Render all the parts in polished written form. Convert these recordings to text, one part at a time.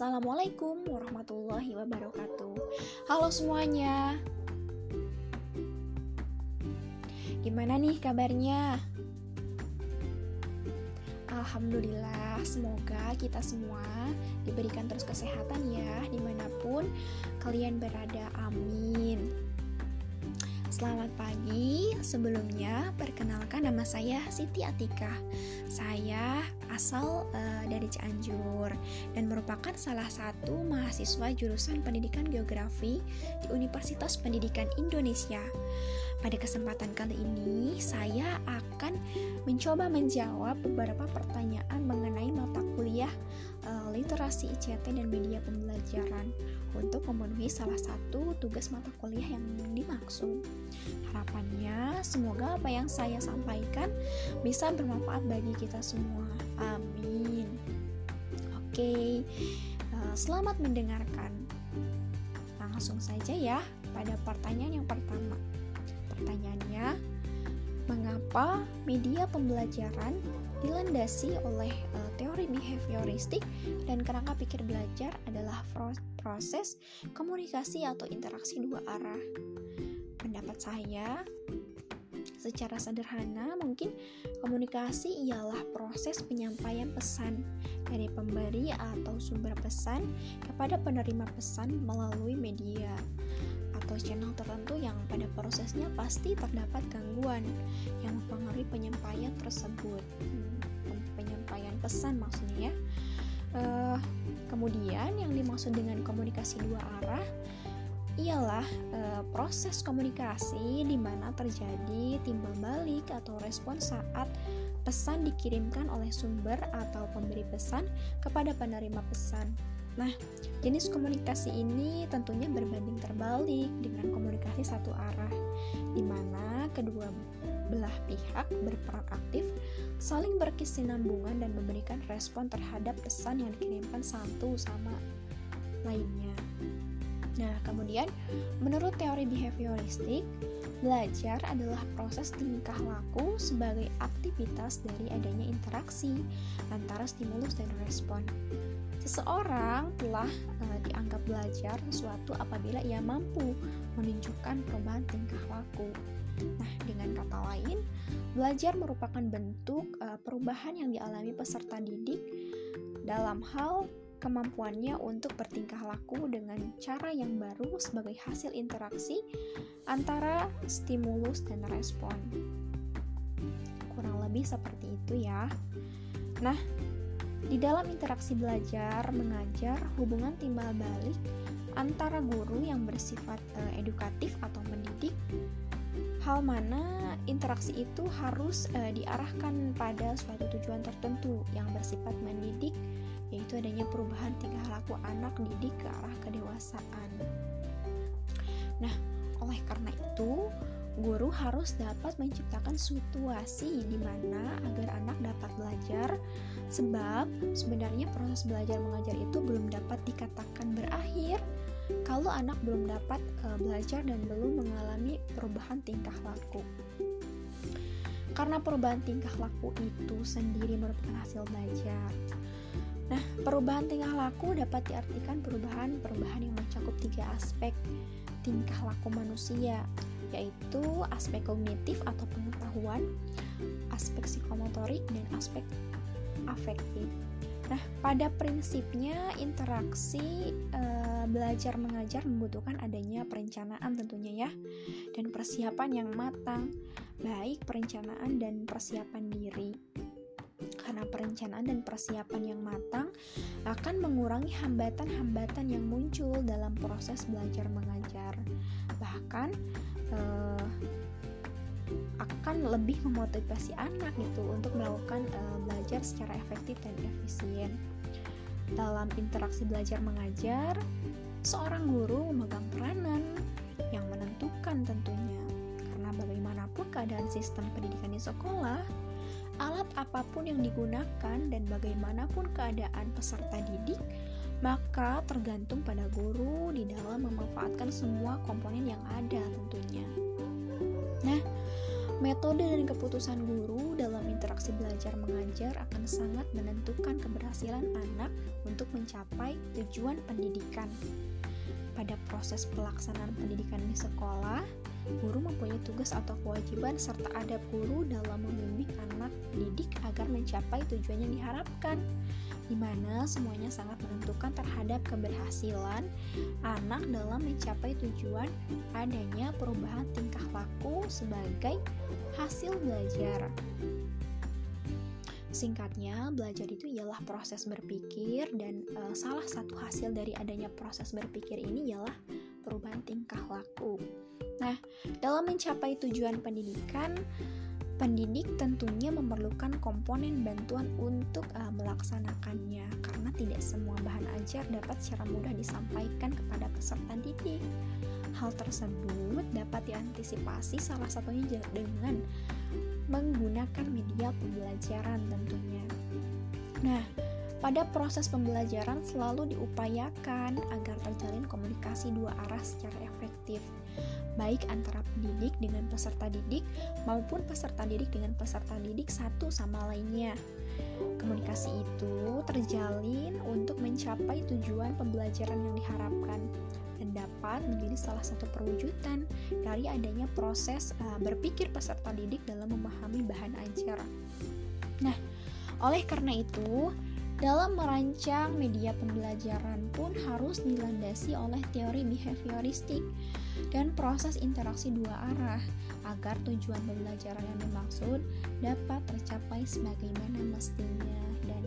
Assalamualaikum warahmatullahi wabarakatuh. Halo semuanya. Gimana nih kabarnya? Alhamdulillah, semoga kita semua diberikan terus kesehatan ya, dimanapun kalian berada, amin. Selamat pagi, sebelumnya perkenalkan nama saya Siti Atika. Saya asal dari Cianjur dan merupakan salah satu mahasiswa jurusan pendidikan geografi di Universitas Pendidikan Indonesia. Pada kesempatan kali ini, saya akan mencoba menjawab beberapa pertanyaan mengenai mata kuliah Literasi ICT dan Media Pembelajaran untuk memenuhi salah satu tugas mata kuliah yang dimaksud. Harapannya semoga apa yang saya sampaikan bisa bermanfaat bagi kita semua, amin. Oke, selamat mendengarkan. Langsung saja ya pada pertanyaan yang pertama. Pertanyaannya, mengapa media pembelajaran dilandasi oleh teori behavioristik dan kerangka pikir belajar adalah proses komunikasi atau interaksi dua arah? Pendapat saya, secara sederhana mungkin komunikasi ialah proses penyampaian pesan dari pemberi atau sumber pesan kepada penerima pesan melalui media atau channel tertentu yang pada prosesnya pasti terdapat gangguan yang mempengaruhi penyampaian tersebut, penyampaian pesan maksudnya ya. Kemudian yang dimaksud dengan komunikasi dua arah ialah proses komunikasi di mana terjadi timbal balik atau respon saat pesan dikirimkan oleh sumber atau pemberi pesan kepada penerima pesan. Nah, jenis komunikasi ini tentunya berbanding terbalik dengan komunikasi satu arah, di mana kedua belah pihak berperan aktif, saling berkesinambungan dan memberikan respon terhadap pesan yang dikirimkan satu sama lainnya. Nah, kemudian menurut teori behavioristik, belajar adalah proses tingkah laku sebagai aktivitas dari adanya interaksi antara stimulus dan respon. Seseorang telah dianggap belajar sesuatu apabila ia mampu menunjukkan perubahan tingkah laku. Nah, dengan kata lain, belajar merupakan bentuk perubahan yang dialami peserta didik dalam hal kemampuannya untuk bertingkah laku dengan cara yang baru sebagai hasil interaksi antara stimulus dan respon. Kurang lebih seperti itu ya. Nah, di dalam interaksi belajar mengajar, hubungan timbal balik antara guru yang bersifat edukatif atau mendidik, hal mana interaksi itu harus diarahkan pada suatu tujuan tertentu yang bersifat mendidik, yaitu adanya perubahan tingkah laku anak didik ke arah kedewasaan. Nah, oleh karena itu, guru harus dapat menciptakan situasi di mana agar anak dapat belajar, sebab sebenarnya proses belajar mengajar itu belum dapat dikatakan berakhir kalau anak belum dapat belajar dan belum mengalami perubahan tingkah laku. Karena perubahan tingkah laku itu sendiri merupakan hasil belajar. Nah, perubahan tingkah laku dapat diartikan perubahan yang mencakup tiga aspek tingkah laku manusia, yaitu aspek kognitif atau pengetahuan, aspek psikomotorik, dan aspek afektif. Nah, pada prinsipnya interaksi belajar mengajar membutuhkan adanya perencanaan tentunya ya, dan persiapan yang matang, baik perencanaan dan persiapan diri. Karena perencanaan dan persiapan yang matang akan mengurangi hambatan-hambatan yang muncul dalam proses belajar mengajar, bahkan akan lebih memotivasi anak gitu untuk melakukan belajar secara efektif dan efisien. Dalam interaksi belajar mengajar, seorang guru memegang peranan yang menentukan tentunya, karena bagaimanapun keadaan sistem pendidikan di sekolah, alat apapun yang digunakan dan bagaimanapun keadaan peserta didik, maka tergantung pada guru di dalam memanfaatkan semua komponen yang ada tentunya. Nah, Metode dan keputusan guru dalam interaksi belajar mengajar akan sangat menentukan keberhasilan anak untuk mencapai tujuan pendidikan. Pada proses pelaksanaan pendidikan di sekolah, guru mempunyai tugas atau kewajiban serta adab guru dalam membimbing anak didik agar mencapai tujuan yang diharapkan, di mana semuanya sangat menentukan terhadap keberhasilan anak dalam mencapai tujuan adanya perubahan tingkah laku sebagai hasil belajar. Singkatnya, belajar itu ialah proses berpikir dan salah satu hasil dari adanya proses berpikir ini ialah perubahan tingkah laku. Nah, dalam mencapai tujuan pendidikan, pendidik tentunya memerlukan komponen bantuan untuk melaksanakannya, karena tidak semua bahan ajar dapat secara mudah disampaikan kepada peserta didik. Hal tersebut dapat diantisipasi salah satunya dengan menggunakan media pembelajaran tentunya. Nah, pada proses pembelajaran selalu diupayakan agar terjalin komunikasi dua arah secara efektif, baik antara pendidik dengan peserta didik maupun peserta didik dengan peserta didik satu sama lainnya. Komunikasi itu terjalin untuk mencapai tujuan pembelajaran yang diharapkan dan dapat menjadi salah satu perwujudan dari adanya proses berpikir peserta didik dalam memahami bahan ajar. Nah, oleh karena itu, dalam merancang media pembelajaran pun harus dilandasi oleh teori behavioristik dan proses interaksi dua arah agar tujuan pembelajaran yang dimaksud dapat tercapai sebagaimana mestinya, dan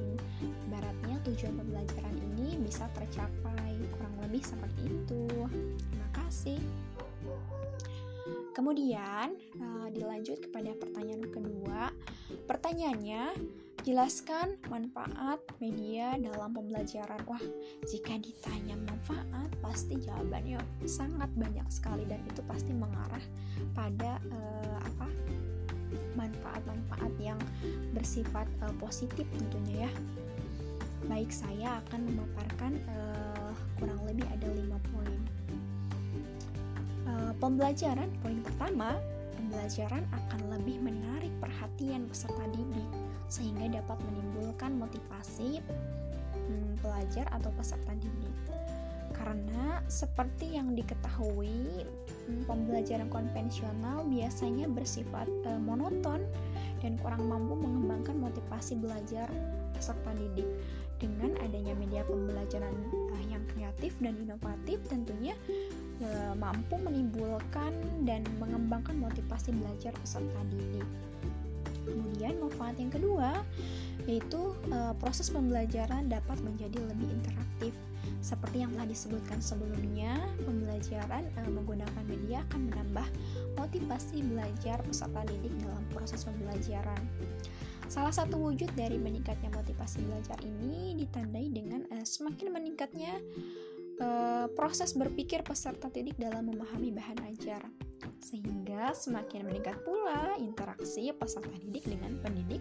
ibaratnya tujuan pembelajaran ini bisa tercapai, kurang lebih seperti itu. Terima kasih. Kemudian dilanjut kepada pertanyaan kedua. Pertanyaannya, jelaskan manfaat media dalam pembelajaran. Wah, jika ditanya manfaat, pasti jawabannya sangat banyak sekali dan itu pasti mengarah pada manfaat-manfaat yang bersifat positif tentunya ya. Baik, saya akan memaparkan kurang lebih ada 5 poin. Pembelajaran poin pertama, pembelajaran akan lebih menarik perhatian peserta didik sehingga dapat menimbulkan motivasi pelajar atau peserta didik. Karena seperti yang diketahui, pembelajaran konvensional biasanya bersifat monoton dan kurang mampu mengembangkan motivasi belajar peserta didik. Dengan adanya media pembelajaran yang kreatif dan inovatif tentunya mampu menimbulkan dan mengembangkan motivasi belajar peserta didik. Kemudian manfaat yang kedua yaitu proses pembelajaran dapat menjadi lebih interaktif. Seperti yang telah disebutkan sebelumnya, pembelajaran menggunakan media akan menambah motivasi belajar peserta didik dalam proses pembelajaran. Salah satu wujud dari meningkatnya motivasi belajar ini ditandai dengan semakin meningkatnya proses berpikir peserta didik dalam memahami bahan ajar. Sehingga semakin meningkat pula interaksi peserta didik dengan pendidik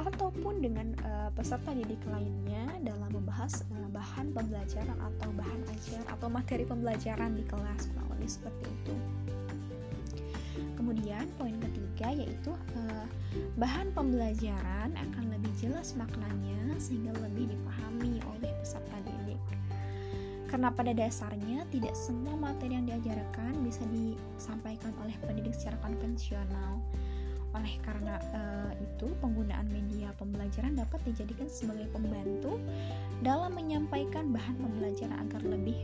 ataupun dengan peserta didik lainnya dalam membahas bahan pembelajaran atau bahan ajar atau materi pembelajaran di kelas, kurang lebih seperti itu. Kemudian poin ketiga yaitu bahan pembelajaran akan lebih jelas maknanya sehingga lebih dipahami oleh peserta didik. Karena pada dasarnya tidak semua materi yang diajarkan bisa disampaikan oleh pendidik secara konvensional. Oleh karena itu, penggunaan media pembelajaran dapat dijadikan sebagai pembantu dalam menyampaikan bahan pembelajaran agar lebih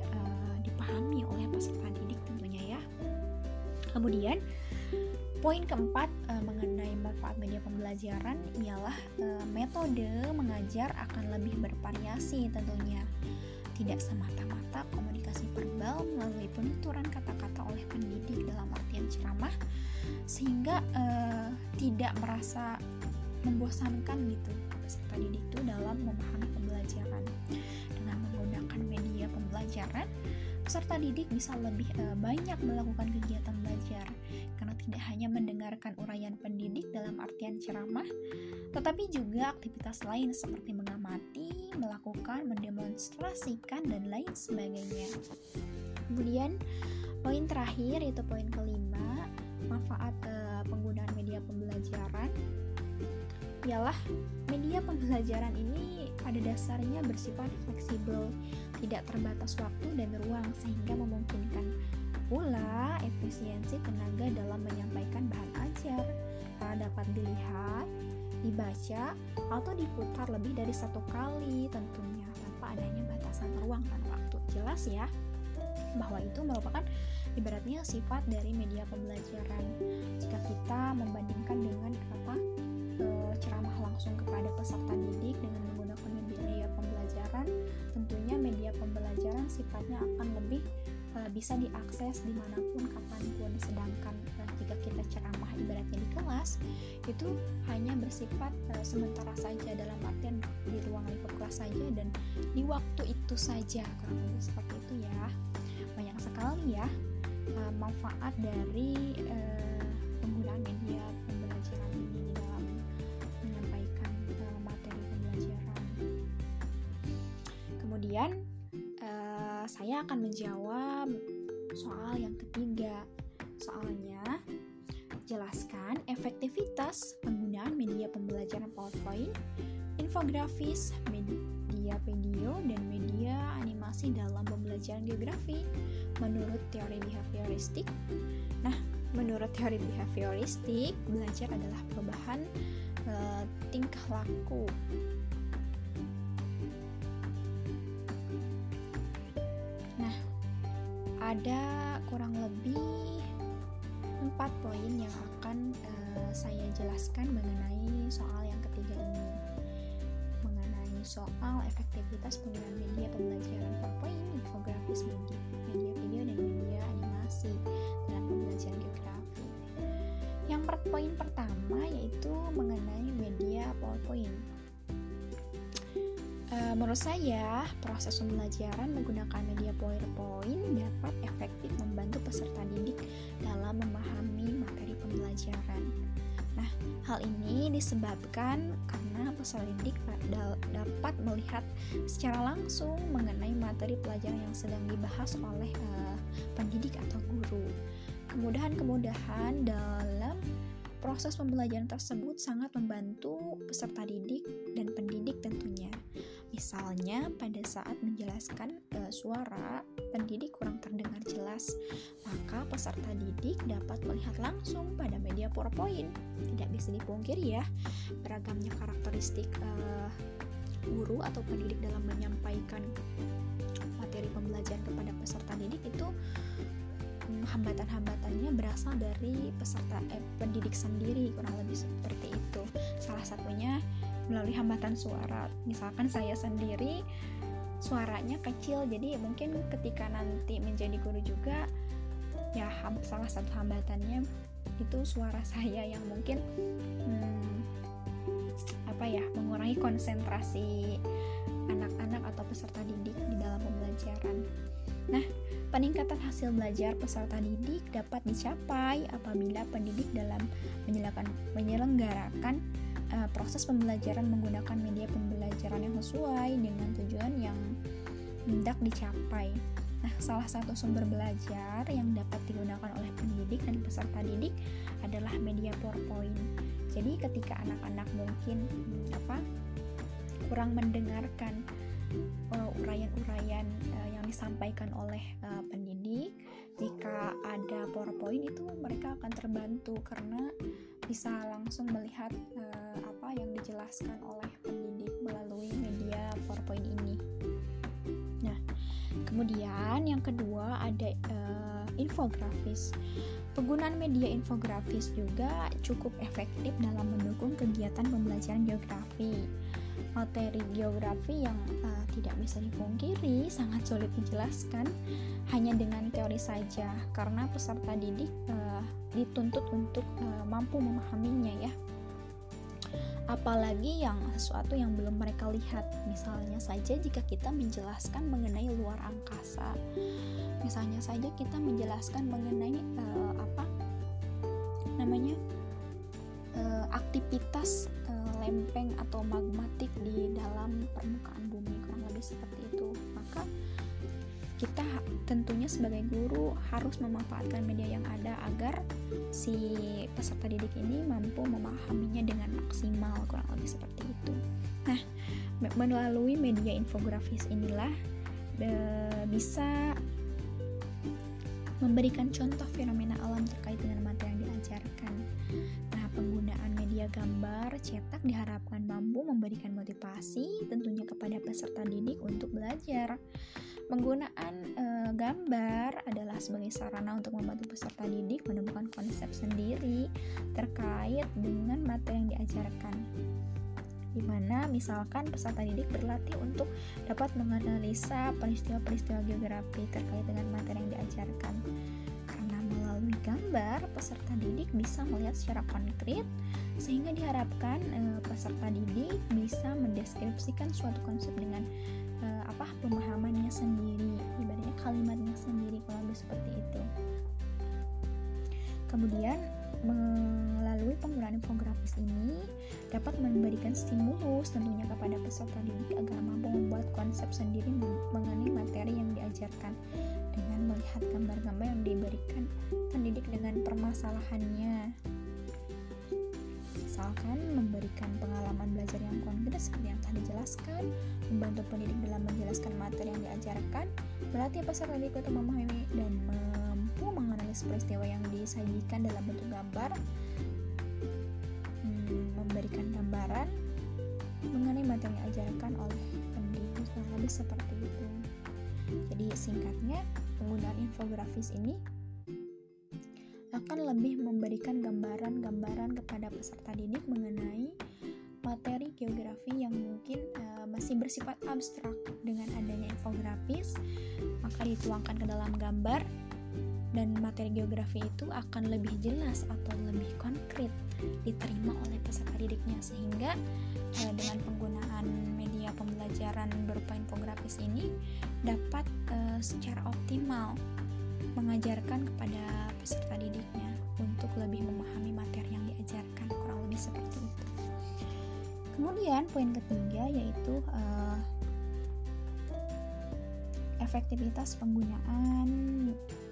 dipahami oleh peserta didik tentunya ya. Kemudian, poin keempat mengenai manfaat media pembelajaran ialah metode mengajar akan lebih bervariasi tentunya. Tidak semata-mata komunikasi verbal melalui penuturan kata-kata oleh pendidik dalam artian ceramah, sehingga tidak merasa membosankan gitu peserta didik itu dalam memahami pembelajaran. Dengan menggunakan media pembelajaran, peserta didik bisa lebih banyak melakukan kegiatan belajar karena tidak hanya mendengarkan uraian pendidik dalam artian ceramah, tetapi juga aktivitas lain seperti mengamati, melakukan, mendemonstrasikan, dan lain sebagainya. Kemudian, poin terakhir yaitu poin kelima, manfaat penggunaan media pembelajaran ialah media pembelajaran ini pada dasarnya bersifat fleksibel, tidak terbatas waktu dan ruang, sehingga memungkinkan pula efisiensi tenaga dalam menyampaikan bahan ajar. Dapat dilihat, dibaca, atau diputar lebih dari satu kali tentunya tanpa adanya batasan ruang dan waktu. Jelas ya bahwa itu merupakan ibaratnya sifat dari media pembelajaran. Jika kita membandingkan dengan ceramah langsung kepada peserta didik dengan menggunakan media pembelajaran, tentunya media pembelajaran sifatnya akan lebih bisa diakses dimanapun, kapanpun. Sedangkan jika kita ceramah ibaratnya di kelas, itu hanya bersifat sementara saja, dalam artian di ruang lingkup kelas saja dan di waktu itu saja, kurang lebih seperti itu ya. Banyak sekali ya manfaat dari penggunaan media pembelajaran ini di dalam menyampaikan materi pembelajaran. Kemudian saya akan menjawab soal yang ketiga. Soalnya, jelaskan efektivitas penggunaan media pembelajaran PowerPoint, infografis, media video, dan media animasi dalam pembelajaran geografi menurut teori behavioristik. Nah, menurut teori behavioristik, belajar adalah perubahan tingkah laku. Ada kurang lebih 4 poin yang akan saya jelaskan mengenai soal yang ketiga ini, mengenai soal efektivitas penggunaan media pembelajaran PowerPoint, infografis, media video, dan media animasi dalam pembelajaran geografi. Yang poin pertama yaitu mengenai media PowerPoint. Menurut saya, proses pembelajaran menggunakan media PowerPoint dapat efektif membantu peserta didik dalam memahami materi pembelajaran. Nah, hal ini disebabkan karena peserta didik dapat melihat secara langsung mengenai materi pelajaran yang sedang dibahas oleh pendidik atau guru. Kemudahan-kemudahan dalam proses pembelajaran tersebut sangat membantu peserta didik dan pendidik tentunya. Misalnya, pada saat menjelaskan suara, pendidik kurang terdengar jelas, maka peserta didik dapat melihat langsung pada media PowerPoint. Tidak bisa dipungkiri ya, beragamnya karakteristik guru atau pendidik dalam menyampaikan materi pembelajaran kepada peserta didik itu hambatan-hambatannya berasal dari peserta pendidik sendiri, kurang lebih seperti itu. Salah satunya melalui hambatan suara. Misalkan saya sendiri suaranya kecil, jadi mungkin ketika nanti menjadi guru juga ya, salah satu hambatannya itu suara saya yang mungkin mengurangi konsentrasi anak-anak atau peserta didik di dalam pembelajaran. Nah, peningkatan hasil belajar peserta didik dapat dicapai apabila pendidik dalam menyelenggarakan proses pembelajaran menggunakan media pembelajaran yang sesuai dengan tujuan yang hendak dicapai. Nah, salah satu sumber belajar yang dapat digunakan oleh pendidik dan peserta didik adalah media PowerPoint. Jadi ketika anak-anak mungkin kurang mendengarkan uraian-uraian yang disampaikan oleh pendidik, jika ada PowerPoint itu mereka akan terbantu karena bisa langsung melihat apa yang dijelaskan oleh pendidik melalui media PowerPoint ini. Nah, kemudian yang kedua ada infografis. Penggunaan media infografis juga cukup efektif dalam mendukung kegiatan pembelajaran geografi. Materi geografi yang tidak bisa dipungkiri sangat sulit dijelaskan hanya dengan teori saja, karena peserta didik dituntut untuk mampu memahaminya ya, apalagi yang sesuatu yang belum mereka lihat. Misalnya saja jika kita menjelaskan mengenai luar angkasa, misalnya saja kita menjelaskan mengenai aktivitas lempeng atau magmatik di dalam permukaan bumi, kurang lebih seperti itu. Maka kita tentunya sebagai guru harus memanfaatkan media yang ada agar si peserta didik ini mampu memahaminya dengan maksimal, kurang lebih seperti itu. Nah, melalui media infografis inilah bisa memberikan contoh fenomena alam terkait dengan materi yang diajarkan. Nah, penggunaan media gambar cetak diharapkan mampu memberikan motivasi tentunya kepada peserta didik untuk belajar. Penggunaan gambar adalah sebagai sarana untuk membantu peserta didik menemukan konsep sendiri terkait dengan materi yang diajarkan. Dimana misalkan peserta didik berlatih untuk dapat menganalisa peristiwa-peristiwa geografi terkait dengan materi yang diajarkan. Karena melalui gambar, peserta didik bisa melihat secara konkret, sehingga diharapkan peserta didik bisa mendeskripsikan suatu konsep dengan pemahamannya sendiri, ibaratnya kalimatnya sendiri, kurang lebih seperti itu. Kemudian melalui penggunaan infografis ini dapat memberikan stimulus tentunya kepada peserta didik agar mampu membuat konsep sendiri mengenai materi yang diajarkan dengan melihat gambar-gambar yang diberikan pendidik dengan permasalahannya. Misalkan memberikan pengalaman belajar yang konkret seperti yang telah dijelaskan, membantu pendidik dalam menjelaskan materi yang diajarkan, berarti peserta didik untuk memahami dan mampu menganalisis peristiwa yang disajikan dalam bentuk gambar, memberikan gambaran mengenai materi yang diajarkan oleh pendidik, lebih seperti itu. Jadi singkatnya, penggunaan infografis ini akan lebih memberikan gambaran-gambaran kepada peserta didik mengenai materi geografi yang mungkin masih bersifat abstrak. Dengan adanya infografis, maka dituangkan ke dalam gambar dan materi geografi itu akan lebih jelas atau lebih konkret diterima oleh peserta didiknya, sehingga dengan penggunaan media pembelajaran berupa infografis ini dapat secara optimal mengajarkan kepada peserta didiknya untuk lebih memahami materi yang diajarkan, kurang lebih seperti itu. Kemudian poin ketiga yaitu efektivitas penggunaan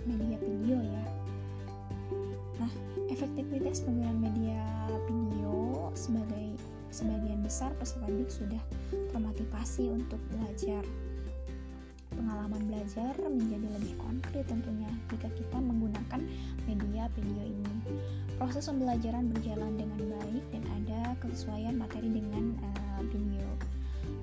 media video ya. Nah, efektivitas penggunaan media video sebagai sebagian besar peserta didik sudah termotivasi untuk belajar. Pengalaman belajar menjadi lebih konkret tentunya jika kita menggunakan media video ini. Proses pembelajaran berjalan dengan baik dan ada kesesuaian materi dengan video.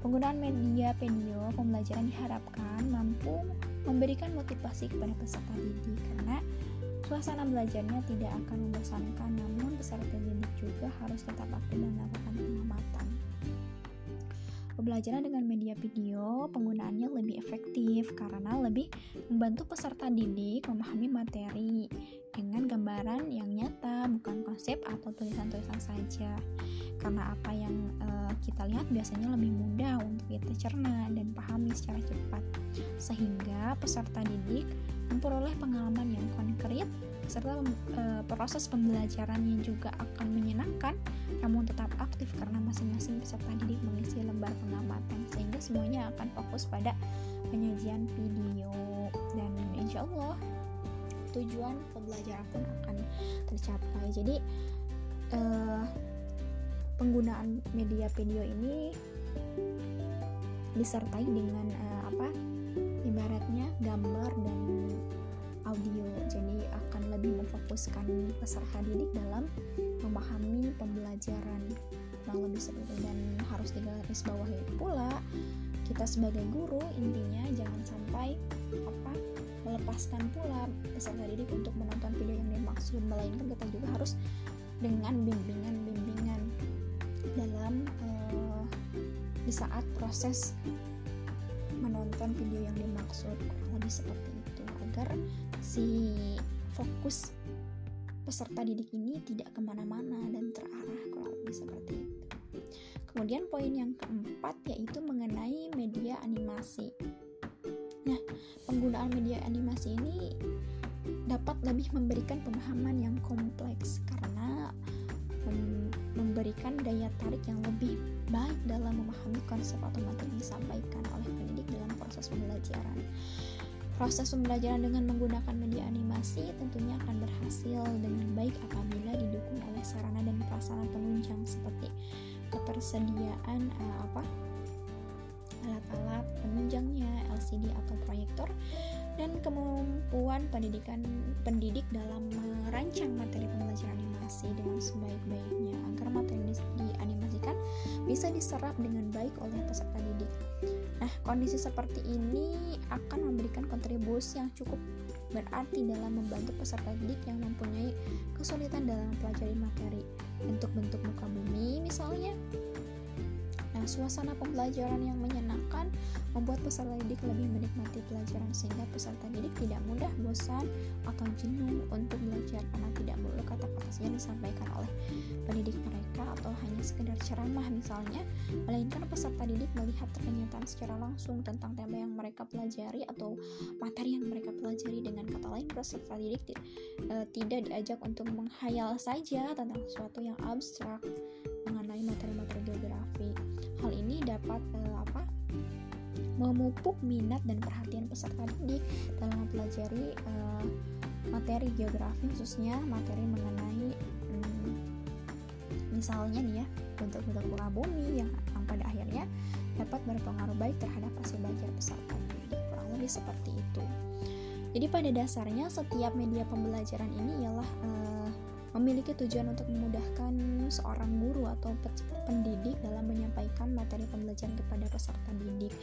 Penggunaan media video pembelajaran diharapkan mampu memberikan motivasi kepada peserta didik karena suasana belajarnya tidak akan membosankan, namun peserta didik juga harus tetap aktif dan melakukan pengamatan. Pembelajaran dengan media video penggunaannya lebih efektif karena lebih membantu peserta didik memahami materi dengan gambaran yang nyata, bukan konsep atau tulisan-tulisan saja. Karena apa yang kita lihat biasanya lebih mudah untuk kita cerna dan pahami secara cepat, sehingga peserta didik memperoleh pengalaman yang konkret serta proses pembelajarannya juga akan menyenangkan, namun tetap aktif karena masing-masing peserta didik mengisi lembar pengamatan, sehingga semuanya akan fokus pada penyajian video. Dan insya Allah tujuan pembelajaran pun akan tercapai. Jadi penggunaan media video ini disertai dengan ibaratnya gambar dan audio, jadi akan lebih memfokuskan peserta didik dalam memahami pembelajaran yang lebih seperti. Dan harus digarisbawahi pula, kita sebagai guru intinya jangan sampai melepaskan pula peserta didik untuk menonton video yang dimaksud, melainkan kita juga harus dengan bimbingan dalam di saat proses menonton video yang dimaksud, kurang lebih seperti itu, agar si fokus peserta didik ini tidak kemana-mana dan terarah, kurang lebih seperti itu. Kemudian poin yang keempat yaitu mengenai media animasi. Nah, penggunaan media animasi ini dapat lebih memberikan pemahaman yang kompleks karena memberikan daya tarik yang lebih baik dalam memahami konsep atau materi yang disampaikan oleh pendidik dalam proses pembelajaran. Proses pembelajaran dengan menggunakan media animasi tentunya akan berhasil dengan baik apabila didukung oleh sarana dan prasarana penunjang seperti ketersediaan alat-alat penunjangnya, LCD atau proyektor, dan kemampuan pendidik dalam merancang materi pembelajaran animasi dengan sebaik-baiknya agar materi dianimasikan bisa diserap dengan baik oleh peserta didik. Nah, kondisi seperti ini akan memberikan kontribusi yang cukup berarti dalam membantu peserta didik yang mempunyai kesulitan dalam mempelajari materi bentuk-bentuk muka bumi misalnya. Nah, suasana pembelajaran yang menyenangkan membuat peserta didik lebih menikmati pelajaran sehingga peserta didik tidak mudah bosan atau jenuh untuk belajar karena tidak melulu kata-kata yang disampaikan oleh pendidik mereka atau hanya sekedar ceramah misalnya, melainkan peserta didik melihat kenyataan secara langsung tentang tema yang mereka pelajari atau materi yang mereka pelajari. Dengan kata lain, peserta didik tidak diajak untuk menghayal saja tentang sesuatu yang abstrak mengenai materi-materi geografi. Hal ini dapat memupuk minat dan perhatian peserta didik dalam mempelajari materi geografi, khususnya materi mengenai misalnya nih ya, bentuk-bentuk muka bumi yang pada akhirnya dapat berpengaruh baik terhadap hasil belajar peserta didik. Kurang lebih seperti itu. Jadi pada dasarnya setiap media pembelajaran ini ialah memiliki tujuan untuk memudahkan seorang guru atau pendidik dalam menyampaikan materi pembelajaran kepada peserta didik,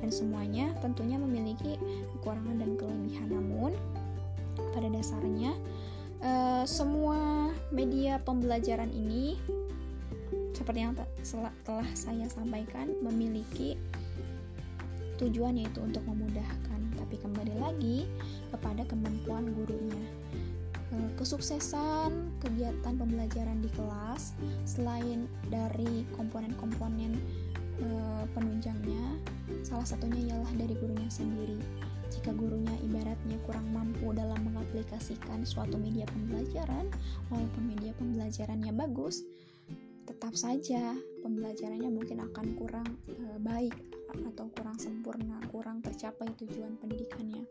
dan semuanya tentunya memiliki kekurangan dan kelebihan. Namun pada dasarnya semua media pembelajaran ini seperti yang telah saya sampaikan memiliki tujuan, yaitu untuk memudahkan, tapi kembali lagi kepada kemampuan gurunya. Kesuksesan kegiatan pembelajaran di kelas selain dari komponen-komponen penunjangnya, salah satunya ialah dari gurunya sendiri. Jika gurunya ibaratnya kurang mampu dalam mengaplikasikan suatu media pembelajaran, walaupun media pembelajarannya bagus, tetap saja pembelajarannya mungkin akan kurang baik atau kurang sempurna, kurang tercapai tujuan pendidikannya.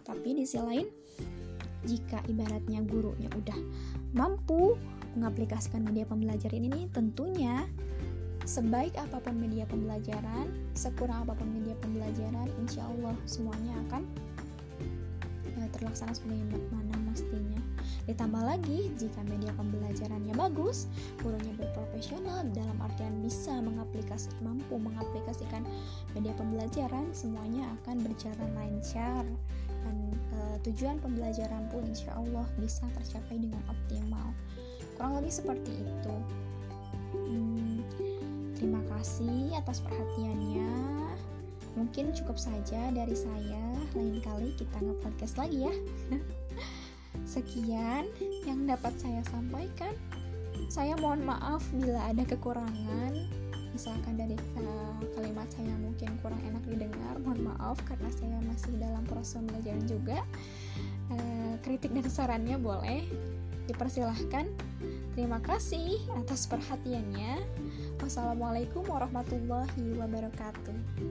Tapi di sisi lain, jika ibaratnya gurunya udah mampu mengaplikasikan media pembelajaran ini, tentunya sebaik apapun media pembelajaran, sekurang apapun media pembelajaran, insya Allah semuanya akan terlaksana sebagaimana mestinya. Ditambah lagi, jika media pembelajarannya bagus, gurunya berprofesional dalam artian bisa mampu mengaplikasikan media pembelajaran, semuanya akan berjalan lancar dan tujuan pembelajaran pun insya Allah bisa tercapai dengan optimal. Kurang lebih seperti itu. Terima kasih atas perhatiannya. Mungkin cukup saja dari saya. Lain kali kita nge-podcast lagi ya. Sekian yang dapat saya sampaikan. Saya mohon maaf bila ada kekurangan. Misalkan dari kalimat saya mungkin kurang enak didengar, mohon maaf karena saya masih dalam proses pembelajaran juga. Kritik dan sarannya boleh, dipersilahkan. Terima kasih atas perhatiannya. Wassalamualaikum warahmatullahi wabarakatuh.